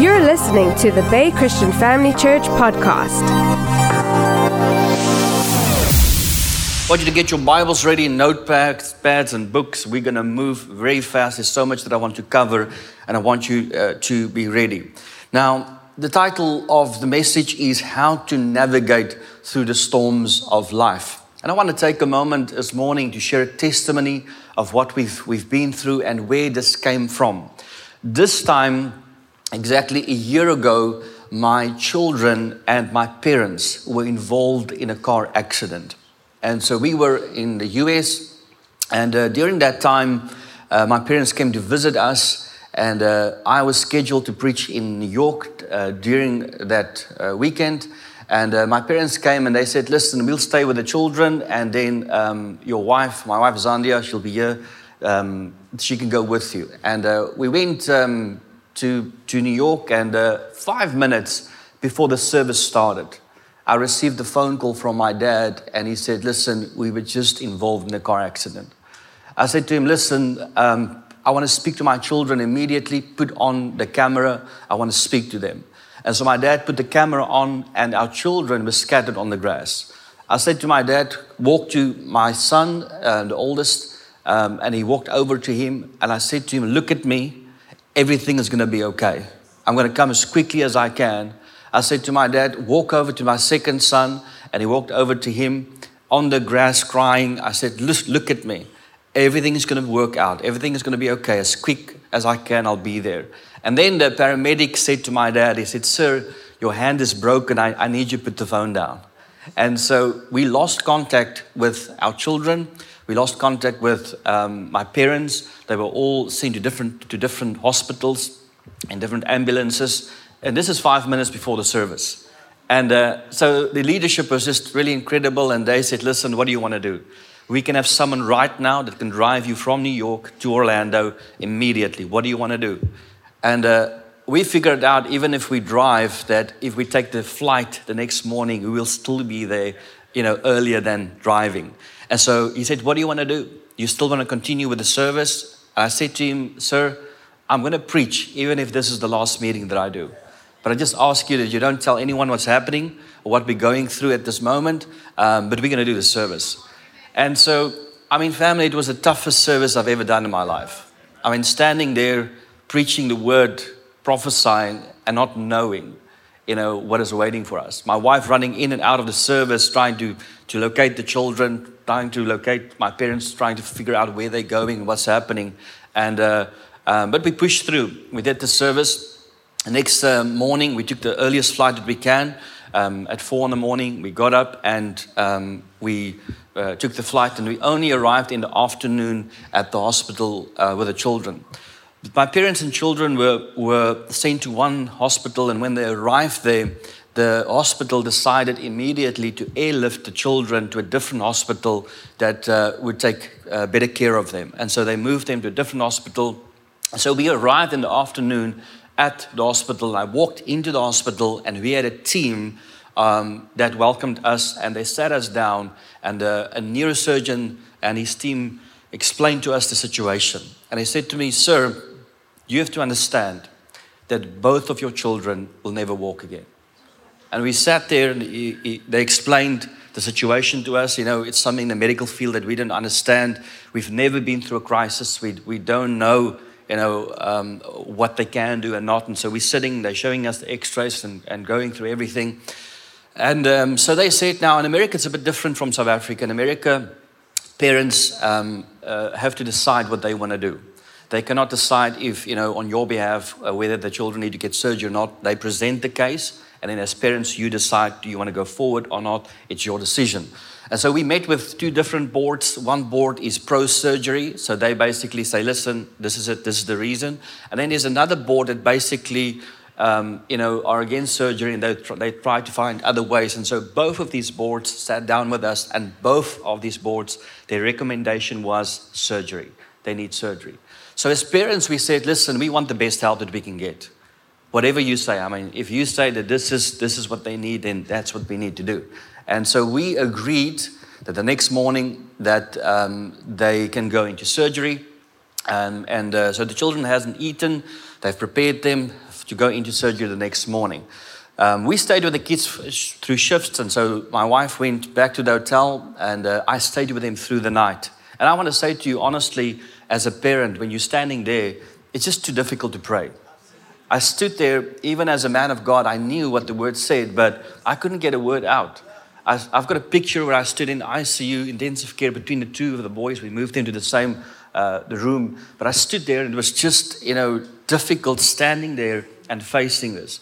You're listening to the Bay Christian Family Church podcast. I want you to get your Bibles ready, notepads, pads, and books. We're going to move very fast. There's so much that I want to cover, and I want you to be ready. Now, the title of the message is How to Navigate Through the Storms of Life. And I want to take a moment this morning to share a testimony of what we've been through and where this came from. This time, exactly a year ago, my children and my parents were involved in a car accident. And so we were in the US, and during that time, my parents came to visit us, and I was scheduled to preach in New York during that weekend. And my parents came and they said, listen, we'll stay with the children, and then your wife, my wife Zandia, she'll be here, she can go with you. And we went to New York, and 5 minutes before the service started, I received a phone call from my dad, and he said, listen, we were just involved in a car accident. I said to him, listen, I want to speak to my children immediately. Put on the camera. I want to speak to them. And so my dad put the camera on, and our children were scattered on the grass. I said to my dad, walk to my son, the oldest, and he walked over to him, and I said to him, look at me. Everything is going to be okay. I'm going to come as quickly as I can. I said to my dad, walk over to my second son, and he walked over to him on the grass crying. I said, look at me. Everything is going to work out. Everything is going to be okay. As quick as I can, I'll be there. And then the paramedic said to my dad, he said, sir, your hand is broken. I need you to put the phone down. And so we lost contact with our children. We lost contact with my parents. They were all sent to different hospitals and different ambulances. And this is 5 minutes before the service. And so the leadership was just really incredible. And they said, listen, what do you want to do? We can have someone right now that can drive you from New York to Orlando immediately. What do you want to do? And we figured out, even if we drive, that if we take the flight the next morning, we will still be there, earlier than driving. And so he said, what do you want to do? You still want to continue with the service? And I said to him, sir, I'm going to preach, even if this is the last meeting that I do. But I just ask you that you don't tell anyone what's happening or what we're going through at this moment, but we're going to do the service. And so, family, it was the toughest service I've ever done in my life. Standing there, preaching the word, prophesying, and not knowing what is waiting for us. My wife running in and out of the service, trying to locate the children, trying to locate my parents, trying to figure out where they're going, what's happening. And but we pushed through. We did the service. The next morning, we took the earliest flight that we can. At 4 a.m, we got up, and we took the flight, and we only arrived in the afternoon at the hospital with the children. My parents and children were sent to one hospital, and when they arrived there, the hospital decided immediately to airlift the children to a different hospital that would take better care of them. And so they moved them to a different hospital. So we arrived in the afternoon at the hospital. I walked into the hospital, and we had a team that welcomed us, and they sat us down, and a neurosurgeon and his team explained to us the situation. And he said to me, sir, you have to understand that both of your children will never walk again. And we sat there, and they explained the situation to us. It's something in the medical field that we didn't understand. We've never been through a crisis. We don't know, what they can do and not. And so we're sitting, they're showing us the x-rays and going through everything. And so they said, now in America, it's a bit different from South Africa. In America, parents have to decide what they want to do. They cannot decide if, on your behalf, whether the children need to get surgery or not. They present the case, and then as parents, you decide, do you want to go forward or not? It's your decision. And so we met with two different boards. One board is pro-surgery, so they basically say, listen, this is it, this is the reason. And then there's another board that basically, are against surgery, and they try to find other ways. And so both of these boards sat down with us, and both of these boards, their recommendation was surgery. They need surgery. So as parents, we said, listen, we want the best help that we can get. Whatever you say, if you say that this is what they need, then that's what we need to do. And so we agreed that the next morning that they can go into surgery. So the children hasn't eaten. They've prepared them. to go into surgery the next morning. We stayed with the kids through shifts, and so my wife went back to the hotel, and I stayed with them through the night. And I want to say to you honestly, as a parent, when you're standing there, it's just too difficult to pray. I stood there, even as a man of God, I knew what the word said, but I couldn't get a word out. I've got a picture where I stood in ICU, intensive care, between the two of the boys. We moved into the same the room, but I stood there, and it was just, difficult standing there and facing this.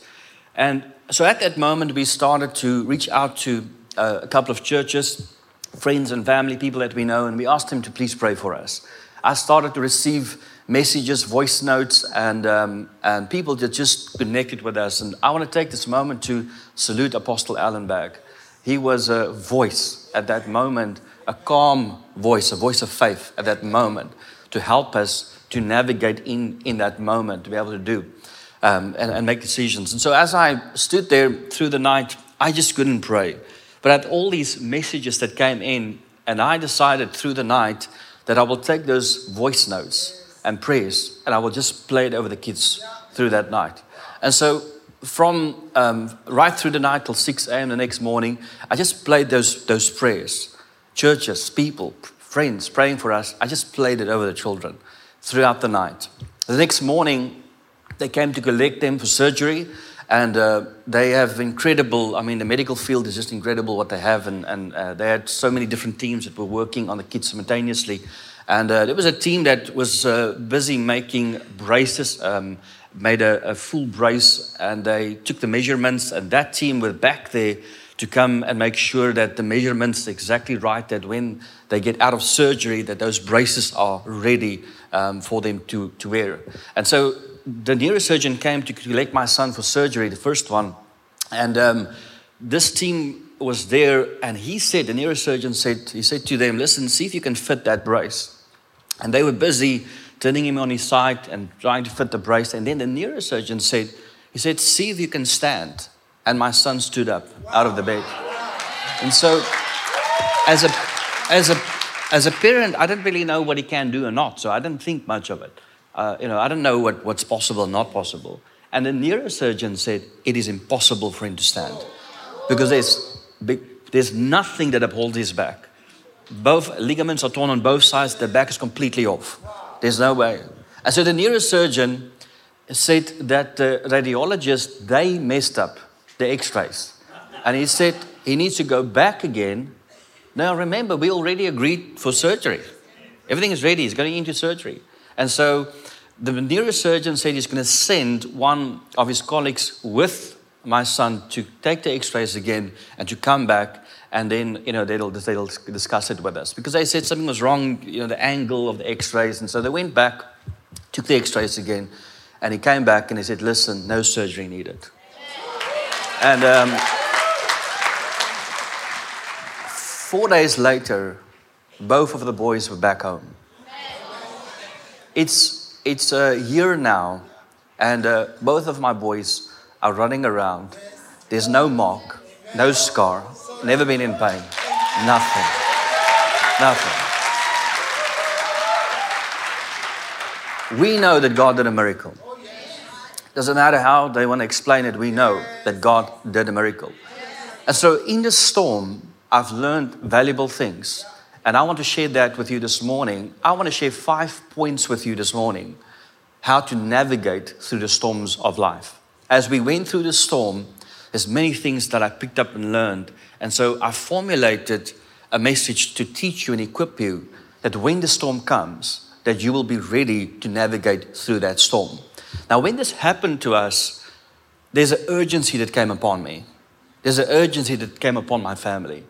And so at that moment, we started to reach out to a couple of churches, friends and family, people that we know, and we asked them to please pray for us. I started to receive messages, voice notes, and people that just connected with us. And I want to take this moment to salute Apostle Allen Back. He was a voice at that moment, a calm voice, a voice of faith at that moment, to help us to navigate in that moment, to be able to do and make decisions. And so as I stood there through the night, I just couldn't pray. But I had all these messages that came in, and I decided through the night that I will take those voice notes and prayers, and I will just play it over the kids through that night. And so from right through the night till 6 a.m. the next morning, I just played those prayers. Churches, people, friends praying for us, I just played it over the children throughout the night. The next morning, they came to collect them for surgery, and they have incredible, the medical field is just incredible what they have, and they had so many different teams that were working on the kids simultaneously. And there was a team that was busy making braces, made a full brace, and they took the measurements, and that team were back there to come and make sure that the measurements are exactly right, that when they get out of surgery, that those braces are ready for them to wear. And so the neurosurgeon came to collect my son for surgery, the first one, and this team was there, and the neurosurgeon said to them, listen, see if you can fit that brace. And they were busy turning him on his side and trying to fit the brace. And then the neurosurgeon said, see if you can stand. And my son stood up out of the bed. And so as a parent, I didn't really know what he can do or not. So I didn't think much of it. I don't know what's possible and not possible. And the neurosurgeon said, it is impossible for him to stand, because there's nothing that upholds his back. Both ligaments are torn on both sides. The back is completely off. There's no way. And so the neurosurgeon said that the radiologist, they messed up the x-rays. And he said he needs to go back again. Now, remember, we already agreed for surgery. Everything is ready. He's going into surgery. And so the neurosurgeon said he's going to send one of his colleagues with my son to take the x-rays again and to come back, and then they'll discuss it with us, because they said something was wrong, the angle of the x-rays. And so they went back, took the x-rays again, and he came back and he said, listen, no surgery needed. And 4 days later, both of the boys were back home. It's a year now, and both of my boys are running around. There's no mark, no scar, never been in pain, nothing. We know that God did a miracle. Doesn't matter how they want to explain it, we know that God did a miracle. And so in this storm, I've learned valuable things, and I want to share that with you this morning. I want to share 5 points with you this morning, how to navigate through the storms of life. As we went through the storm, there's many things that I picked up and learned. And so I formulated a message to teach you and equip you that when the storm comes, that you will be ready to navigate through that storm. Now, when this happened to us, there's an urgency that came upon me. There's an urgency that came upon my family.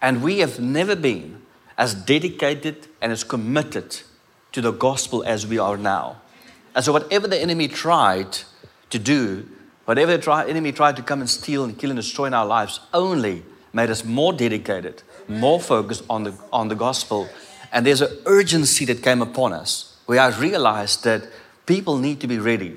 And we have never been as dedicated and as committed to the gospel as we are now. And so whatever the enemy tried to do, whatever the enemy tried to come and steal and kill and destroy in our lives, only made us more dedicated, more focused on the gospel. And there's an urgency that came upon us, where I realized that people need to be ready.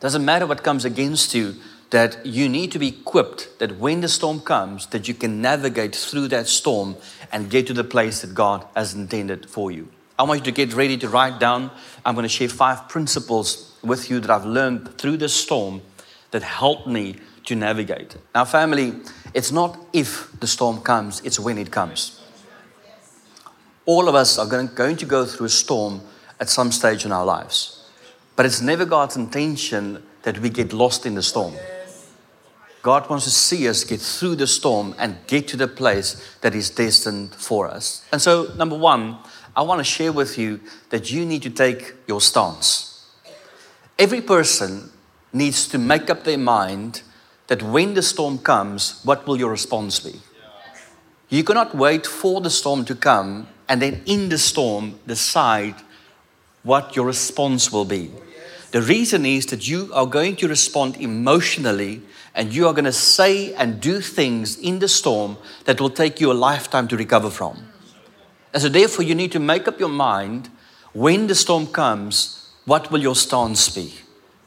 Doesn't matter what comes against you, that you need to be equipped, that when the storm comes, that you can navigate through that storm and get to the place that God has intended for you. I want you to get ready to write down. I'm going to share 5 principles with you that I've learned through this storm that helped me to navigate. Now, family, it's not if the storm comes, it's when it comes. All of us are going to go through a storm at some stage in our lives. But it's never God's intention that we get lost in the storm. God wants to see us get through the storm and get to the place that is destined for us. And so, number one, I want to share with you that you need to take your stance. Every person needs to make up their mind that when the storm comes, what will your response be? You cannot wait for the storm to come and then in the storm decide what your response will be. The reason is that you are going to respond emotionally and you are going to say and do things in the storm that will take you a lifetime to recover from. And so therefore, you need to make up your mind, when the storm comes, what will your stance be?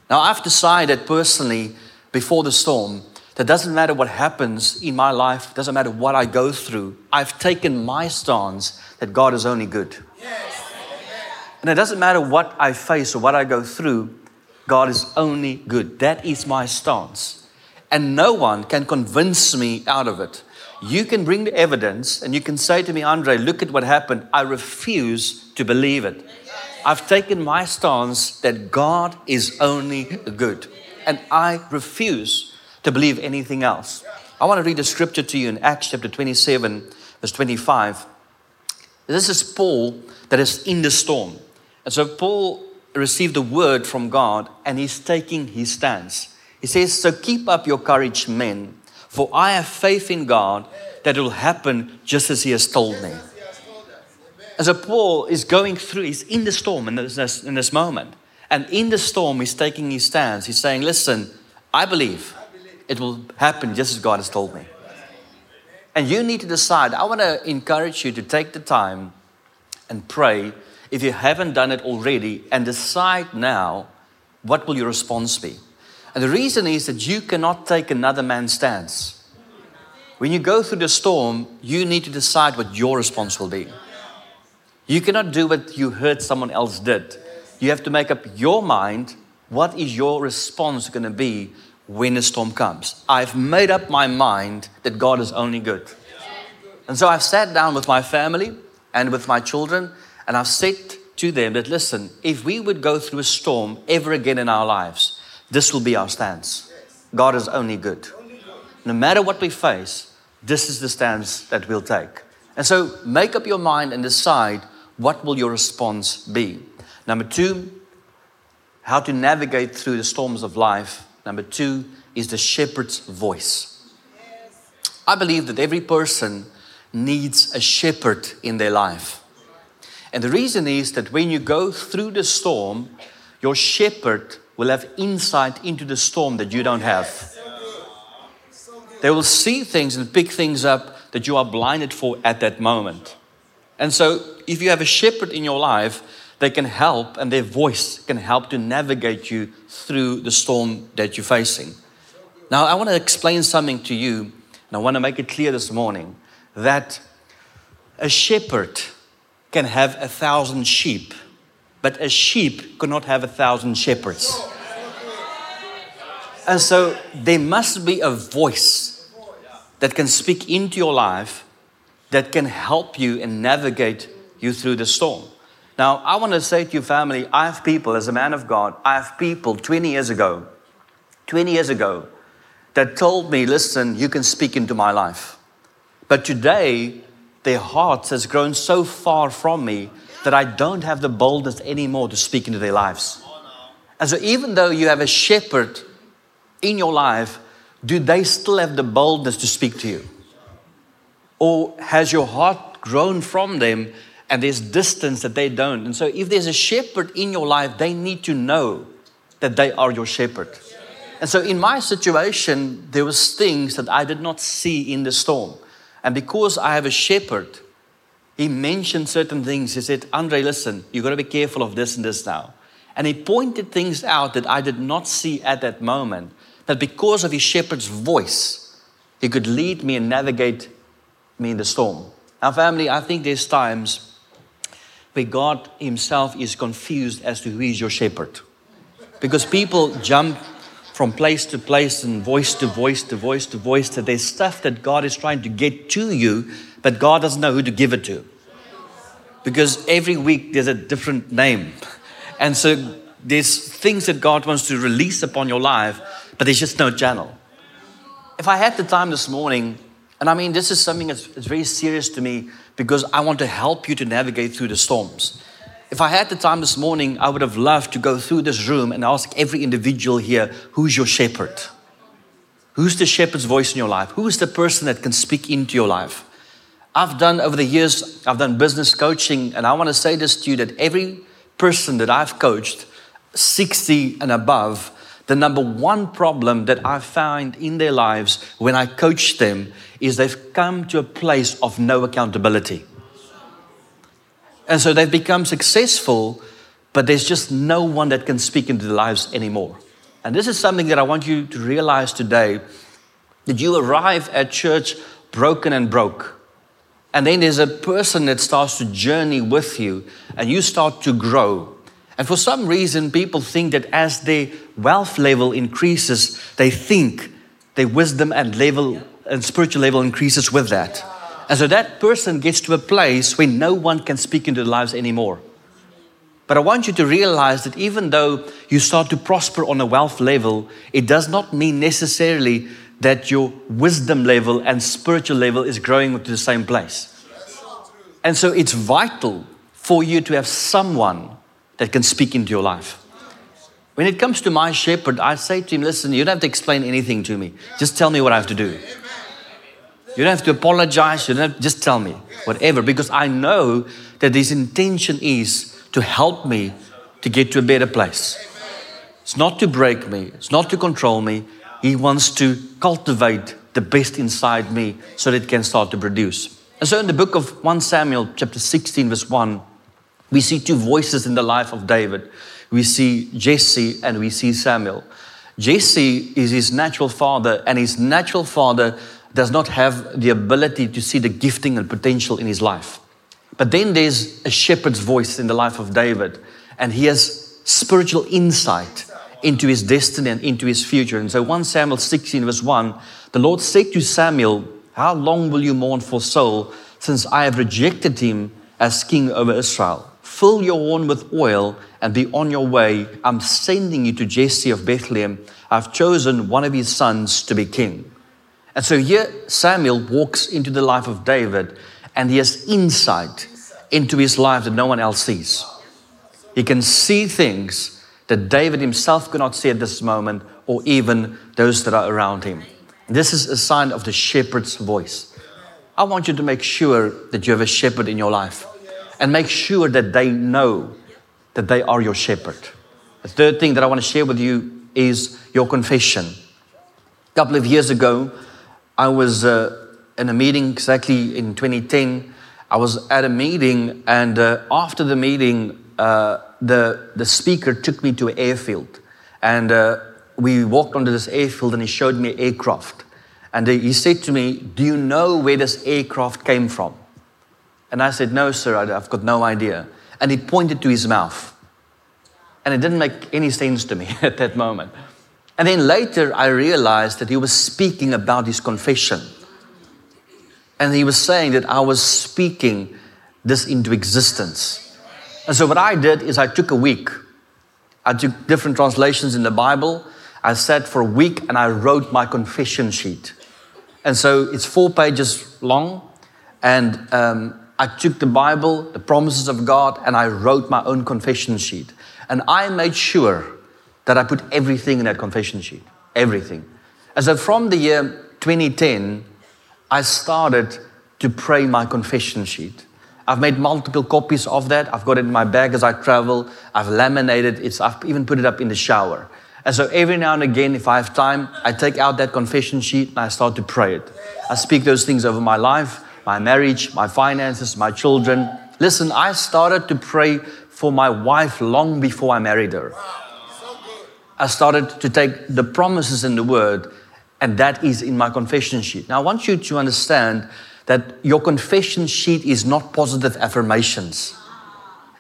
Now, I've decided personally before the storm that doesn't matter what happens in my life, doesn't matter what I go through, I've taken my stance that God is only good. Yes. And it doesn't matter what I face or what I go through, God is only good. That is my stance. And no one can convince me out of it. You can bring the evidence and you can say to me, Andre, look at what happened. I refuse to believe it. I've taken my stance that God is only good. And I refuse to believe anything else. I want to read a scripture to you in Acts chapter 27, verse 25. This is Paul that is in the storm. And so Paul received a word from God and he's taking his stance. He says, so keep up your courage, men, for I have faith in God that it will happen just as he has told me. And so Paul is going through, he's in the storm in this moment. And in the storm, he's taking his stance. He's saying, listen, I believe it will happen just as God has told me. And you need to decide. I want to encourage you to take the time and pray if you haven't done it already, and decide now, what will your response be? And the reason is that you cannot take another man's stance. When you go through the storm, you need to decide what your response will be. You cannot do what you heard someone else did. You have to make up your mind, what is your response going to be when the storm comes? I've made up my mind that God is only good. And so I've sat down with my family and with my children, and I've said to them that, listen, if we would go through a storm ever again in our lives, this will be our stance. God is only good. No matter what we face, this is the stance that we'll take. And so make up your mind and decide, what will your response be? Number two, how to navigate through the storms of life. Number two is the shepherd's voice. I believe that every person needs a shepherd in their life. And the reason is that when you go through the storm, your shepherd will have insight into the storm that you don't have. They will see things and pick things up that you are blinded for at that moment. And so if you have a shepherd in your life, they can help, and their voice can help to navigate you through the storm that you're facing. Now, I want to explain something to you, and I want to make it clear this morning that a shepherd can have 1,000 sheep, but a sheep cannot have 1,000 shepherds. And so there must be a voice that can speak into your life that can help you and navigate you through the storm. Now, I want to say to you, family, I have people, as a man of God, I have people 20 years ago that told me, listen, you can speak into my life. But today, their hearts has grown so far from me that I don't have the boldness anymore to speak into their lives. And so even though you have a shepherd in your life, do they still have the boldness to speak to you? Or has your heart grown from them and there's distance that they don't? And so if there's a shepherd in your life, they need to know that they are your shepherd. And so in my situation, there was things that I did not see in the storm. And because I have a shepherd, he mentioned certain things. He said, Andre, listen, you've got to be careful of this and this now. And he pointed things out that I did not see at that moment, that because of his shepherd's voice, he could lead me and navigate me in the storm. Now, family, I think there's times where God himself is confused as to who is your shepherd. Because people jump from place to place and voice to voice to voice to voice, that there's stuff that God is trying to get to you, but God doesn't know who to give it to. Because every week there's a different name. And so there's things that God wants to release upon your life, but there's just no channel. If I had the time this morning, and I mean, this is something that's very serious to me because I want to help you to navigate through the storms. If I had the time this morning, I would have loved to go through this room and ask every individual here, who's your shepherd? Who's the shepherd's voice in your life? Who is the person that can speak into your life? I've done over the years, I've done business coaching, and I want to say this to you, that every person that I've coached, 60 and above, the number one problem that I find in their lives when I coach them is they've come to a place of no accountability. And so they've become successful, but there's just no one that can speak into their lives anymore. And this is something that I want you to realize today, that you arrive at church broken and broke. And then there's a person that starts to journey with you and you start to grow. And for some reason, people think that as their wealth level increases, they think their wisdom and level and spiritual level increases with that. And so that person gets to a place where no one can speak into their lives anymore. But I want you to realize that even though you start to prosper on a wealth level, it does not mean necessarily that your wisdom level and spiritual level is growing to the same place. And so it's vital for you to have someone that can speak into your life. When it comes to my shepherd, I say to him, listen, you don't have to explain anything to me. Just tell me what I have to do. You don't have to apologize. Just tell me whatever, because I know that his intention is to help me to get to a better place. It's not to break me. It's not to control me. He wants to cultivate the best inside me so that it can start to produce. And so in the book of 1 Samuel, chapter 16, verse 1, we see two voices in the life of David. We see Jesse and we see Samuel. Jesse is his natural father, and his natural father does not have the ability to see the gifting and potential in his life. But then there's a shepherd's voice in the life of David, and he has spiritual insight into his destiny and into his future. And so 1 Samuel 16 verse 1, the Lord said to Samuel, "How long will you mourn for Saul, since I have rejected him as king over Israel? Fill your horn with oil and be on your way. I'm sending you to Jesse of Bethlehem. I've chosen one of his sons to be king." And so here Samuel walks into the life of David, and he has insight into his life that no one else sees. He can see things that David himself could not see at this moment, or even those that are around him. This is a sign of the shepherd's voice. I want you to make sure that you have a shepherd in your life, and make sure that they know that they are your shepherd. The third thing that I want to share with you is your confession. A couple of years ago, I was in a meeting exactly in 2010. I was at a meeting, and after the meeting, the speaker took me to an airfield. And we walked onto this airfield, and he showed me an aircraft. And he said to me, "Do you know where this aircraft came from?" And I said, "No, sir, I've got no idea." And he pointed to his mouth. And it didn't make any sense to me at that moment. And then later I realized that he was speaking about his confession. And he was saying that I was speaking this into existence. And so what I did is I took a week. I took different translations in the Bible. I sat for a week and I wrote my confession sheet. And so it's 4 pages long, and I took the Bible, the promises of God, and I wrote my own confession sheet. And I made sure that I put everything in that confession sheet, everything. And so from the year 2010, I started to pray my confession sheet. I've made multiple copies of that. I've got it in my bag as I travel. I've laminated it. I've even put it up in the shower. And so every now and again, if I have time, I take out that confession sheet and I start to pray it. I speak those things over my life, my marriage, my finances, my children. Listen, I started to pray for my wife long before I married her. I started to take the promises in the Word, and that is in my confession sheet. Now, I want you to understand that your confession sheet is not positive affirmations.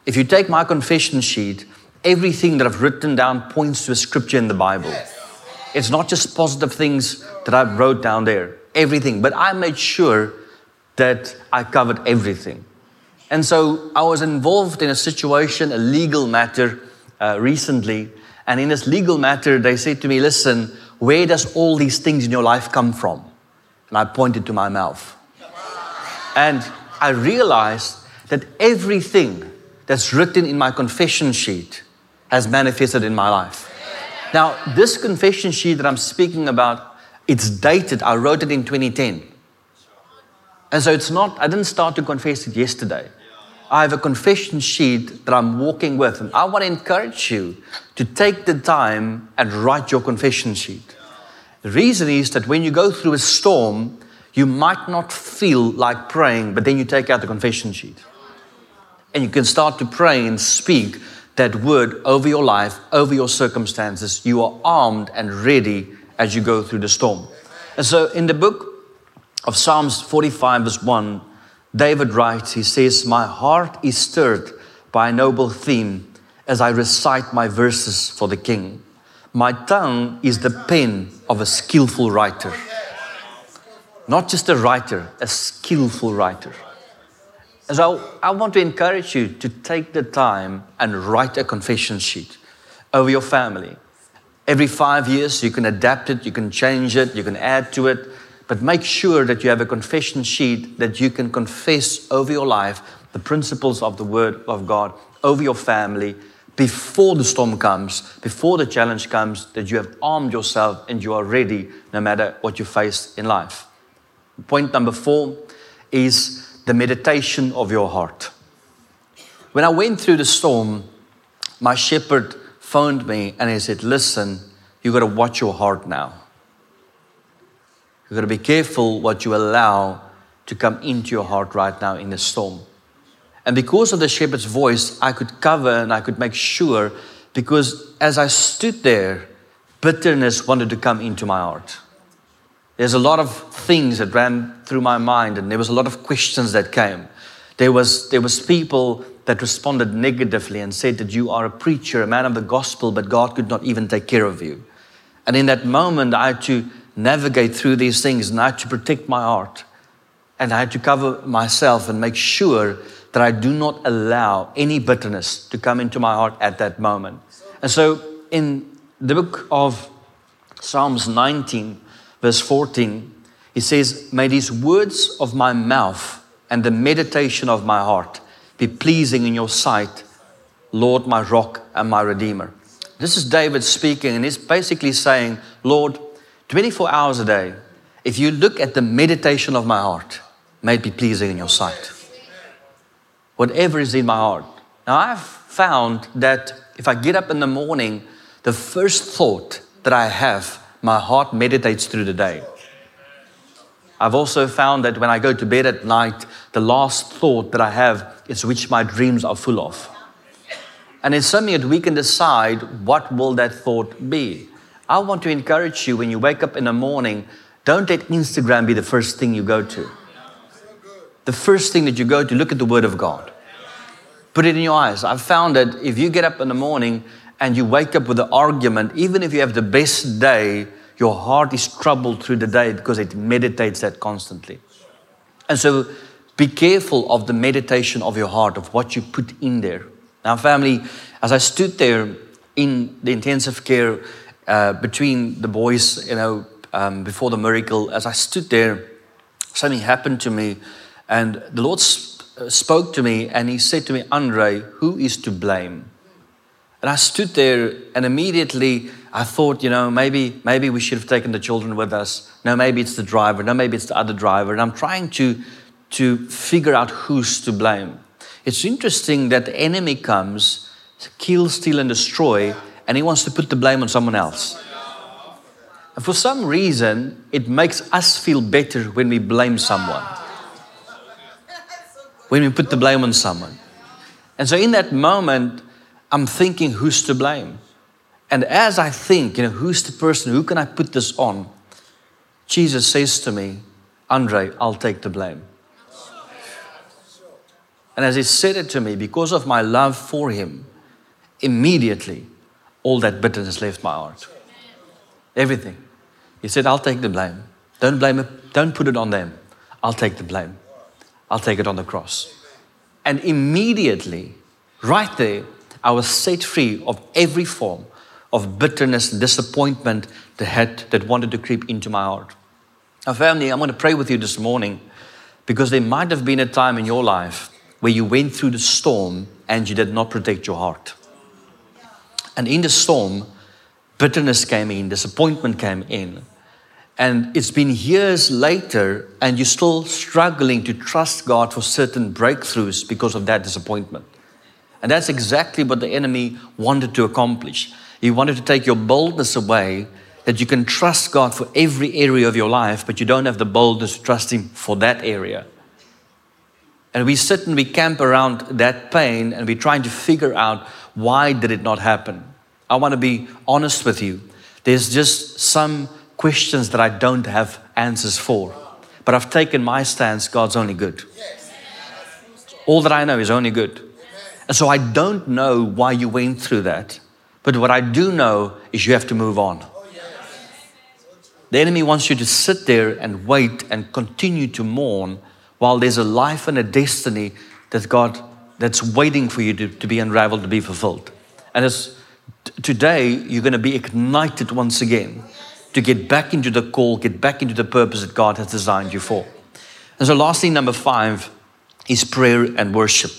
If you take my confession sheet everything that I've written down points to a scripture in the Bible. It's not just positive things that I wrote down there, everything. But I made sure that I covered everything. And so I was involved in a situation, a legal matter recently. And in this legal matter, they said to me, listen, where does all these things in your life come from? And I pointed to my mouth. And I realized that everything that's written in my confession sheet has manifested in my life. Now, this confession sheet that I'm speaking about, it's dated. I wrote it in 2010. And so it's not, I didn't start to confess it yesterday. I have a confession sheet that I'm walking with. And I want to encourage you to take the time and write your confession sheet. The reason is that when you go through a storm, you might not feel like praying, but then you take out the confession sheet. And you can start to pray and speak that word over your life, over your circumstances. You are armed and ready as you go through the storm. And so in the book of Psalms 45 verse 1, David writes, he says, my heart is stirred by a noble theme as I recite my verses for the king. My tongue is the pen of a skillful writer. Not just a writer, a skillful writer. And so I want to encourage you to take the time and write a confession sheet over your family. Every 5 years, you can adapt it, you can change it, you can add to it. But make sure that you have a confession sheet that you can confess over your life the principles of the Word of God over your family before the storm comes, before the challenge comes, that you have armed yourself and you are ready no matter what you face in life. Point number 4 is the meditation of your heart. When I went through the storm, my shepherd phoned me and he said, listen, you've got to watch your heart now. You've got to be careful what you allow to come into your heart right now in the storm. And because of the shepherd's voice, I could cover and I could make sure, because as I stood there, bitterness wanted to come into my heart. There's a lot of things that ran through my mind, and there was a lot of questions that came. There was people that responded negatively and said that you are a preacher, a man of the gospel, but God could not even take care of you. And in that moment, I had to navigate through these things, and I had to protect my heart. And I had to cover myself and make sure that I do not allow any bitterness to come into my heart at that moment. And so in the book of Psalms 19, verse 14, he says, may these words of my mouth and the meditation of my heart be pleasing in your sight, Lord, my rock and my redeemer. This is David speaking, and he's basically saying, Lord, 24 hours a day, if you look at the meditation of my heart, may it be pleasing in your sight. Whatever is in my heart. Now, I've found that if I get up in the morning, the first thought that I have, my heart meditates through the day. I've also found that when I go to bed at night, the last thought that I have is which my dreams are full of. And it's something that we can decide what will that thought be. I want to encourage you when you wake up in the morning, don't let Instagram be the first thing you go to. The first thing that you go to, look at the Word of God. Put it in your eyes. I've found that if you get up in the morning and you wake up with an argument, even if you have the best day, your heart is troubled through the day because it meditates that constantly. And so be careful of the meditation of your heart, of what you put in there. Now, family, as I stood there in the intensive care between the boys, before the miracle, as I stood there, something happened to me. And the Lord spoke to me and he said to me, Andre, who is to blame? And I stood there and immediately I thought, maybe we should have taken the children with us. No, maybe it's the driver. No, maybe it's the other driver. And I'm trying to figure out who's to blame. It's interesting that the enemy comes, kill, steal, and destroy, and he wants to put the blame on someone else. And for some reason, it makes us feel better when we blame someone, when we put the blame on someone. And so in that moment, I'm thinking, who's to blame? And as I think, who's the person, who can I put this on? Jesus says to me, Andre, I'll take the blame. And as he said it to me, because of my love for him, immediately all that bitterness left my heart. Everything. He said, I'll take the blame. Don't blame it. Don't put it on them. I'll take the blame. I'll take it on the cross. And immediately, right there, I was set free of every form of bitterness, disappointment, the hate that wanted to creep into my heart. Now, family, I'm going to pray with you this morning because there might have been a time in your life where you went through the storm and you did not protect your heart. And in the storm, bitterness came in, disappointment came in. And it's been years later and you're still struggling to trust God for certain breakthroughs because of that disappointment. And that's exactly what the enemy wanted to accomplish. He wanted to take your boldness away, that you can trust God for every area of your life, but you don't have the boldness to trust Him for that area. And we sit and we camp around that pain and we're trying to figure out, why did it not happen? I want to be honest with you. There's just some questions that I don't have answers for. But I've taken my stance, God's only good. All that I know is only good. And so I don't know why you went through that. But what I do know is you have to move on. The enemy wants you to sit there and wait and continue to mourn while there's a life and a destiny that God, that's waiting for you to be unraveled, to be fulfilled. And as today, you're going to be ignited once again to get back into the call, get back into the purpose that God has designed you for. And so lastly, number 5 is prayer and worship.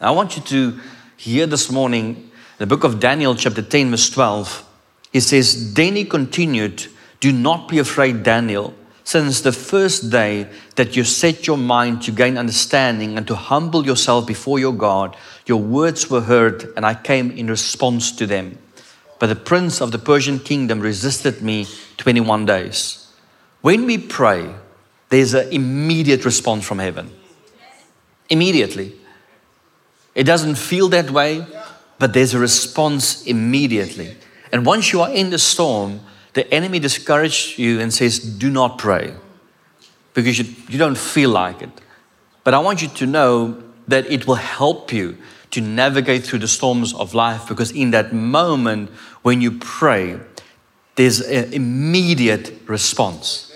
I want you to hear this morning, the book of Daniel, chapter 10, verse 12. It says, then he continued, do not be afraid, Daniel, since the first day that you set your mind to gain understanding and to humble yourself before your God, your words were heard, and I came in response to them. But the prince of the Persian kingdom resisted me 21 days. When we pray, there's an immediate response from heaven. Immediately. It doesn't feel that way, but there's a response immediately. And once you are in the storm, the enemy discourages you and says, do not pray because you don't feel like it. But I want you to know that it will help you to navigate through the storms of life, because in that moment when you pray, there's an immediate response.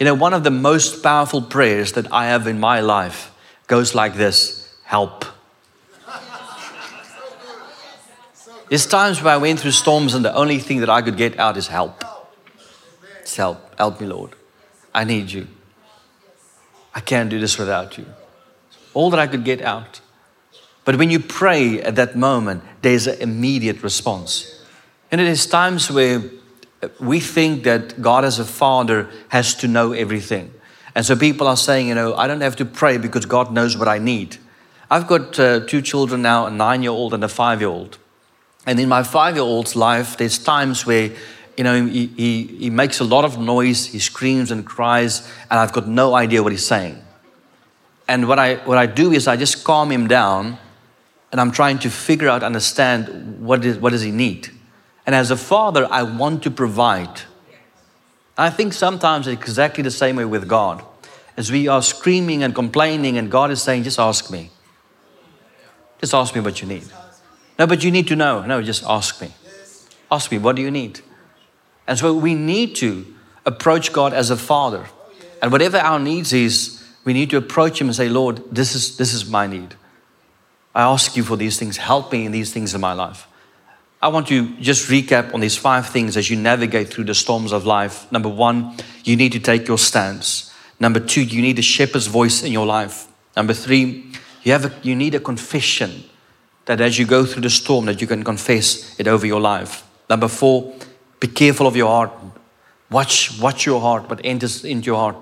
You know, one of the most powerful prayers that I have in my life goes like this: help. There's times where I went through storms and the only thing that I could get out is help. It's help. Help me, Lord. I need you. I can't do this without you. All that I could get out. But when you pray at that moment, there's an immediate response. And it is times where we think that God as a father has to know everything. And so people are saying, you know, I don't have to pray because God knows what I need. I've got 2 children now, a 9-year-old and a 5-year-old. And in my 5-year-old's life, there's times where, you know, he makes a lot of noise, he screams and cries, and I've got no idea what he's saying. And what I do is I just calm him down, and I'm trying to figure out, understand what does he need. And as a father, I want to provide. I think sometimes it's exactly the same way with God. As we are screaming and complaining, and God is saying, just ask me. Just ask me what you need. No, but you need to know. No, just ask me. Ask me, what do you need? And so we need to approach God as a father. And whatever our needs is, we need to approach Him and say, Lord, this is my need. I ask you for these things. Help me in these things in my life. I want to just recap on these 5 things as you navigate through the storms of life. Number 1, you need to take your stance. Number 2, you need a shepherd's voice in your life. Number 3, you need a confession, that as you go through the storm, that you can confess it over your life. Number 4, be careful of your heart. Watch your heart, what enters into your heart,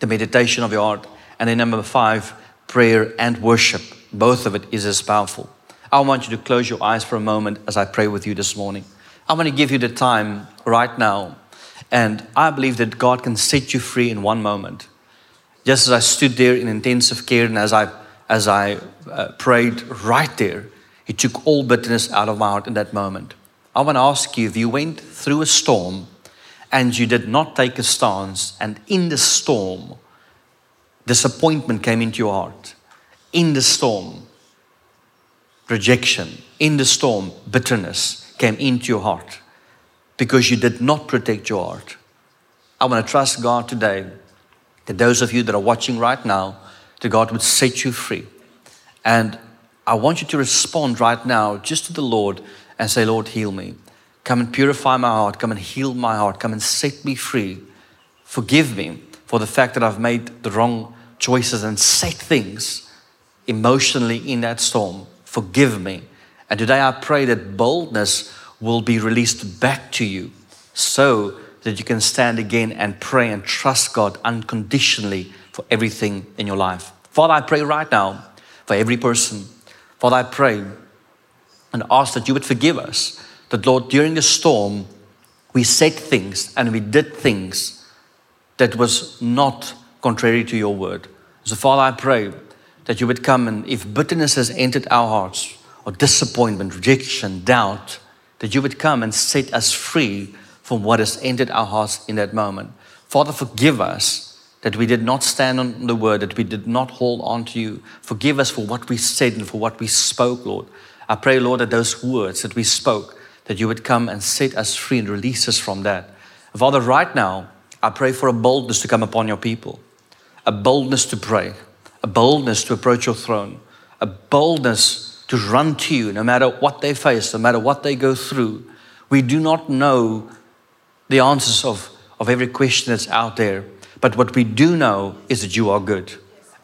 the meditation of your heart. And then number 5, prayer and worship. Both of it is as powerful. I want you to close your eyes for a moment as I pray with you this morning. I want to give you the time right now. And I believe that God can set you free in one moment. Just as I stood there in intensive care and as I prayed right there, He took all bitterness out of my heart in that moment. I want to ask you, if you went through a storm and you did not take a stance, and in the storm, disappointment came into your heart. In the storm, rejection, in the storm, bitterness came into your heart because you did not protect your heart. I want to trust God today that those of you that are watching right now, that God would set you free. And I want you to respond right now just to the Lord and say, Lord, heal me. Come and purify my heart. Come and heal my heart. Come and set me free. Forgive me for the fact that I've made the wrong choices and said things emotionally in that storm. Forgive me. And today I pray that boldness will be released back to you so that you can stand again and pray and trust God unconditionally for everything in your life. Father, I pray right now for every person. Father, I pray and ask that you would forgive us. That, Lord, during the storm, we said things and we did things that was not contrary to your word. So, Father, I pray that you would come, and if bitterness has entered our hearts, or disappointment, rejection, doubt, that you would come and set us free from what has entered our hearts in that moment. Father, forgive us that we did not stand on the word, that we did not hold on to you. Forgive us for what we said and for what we spoke, Lord. I pray, Lord, that those words that we spoke, that you would come and set us free and release us from that. Father, right now, I pray for a boldness to come upon your people, a boldness to pray, a boldness to approach your throne, a boldness to run to you no matter what they face, no matter what they go through. We do not know the answers of every question that's out there, but what we do know is that you are good.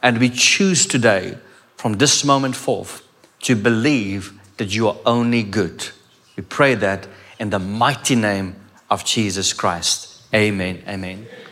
And we choose today, from this moment forth, to believe that you are only good. We pray that in the mighty name of Jesus Christ. Amen. Amen.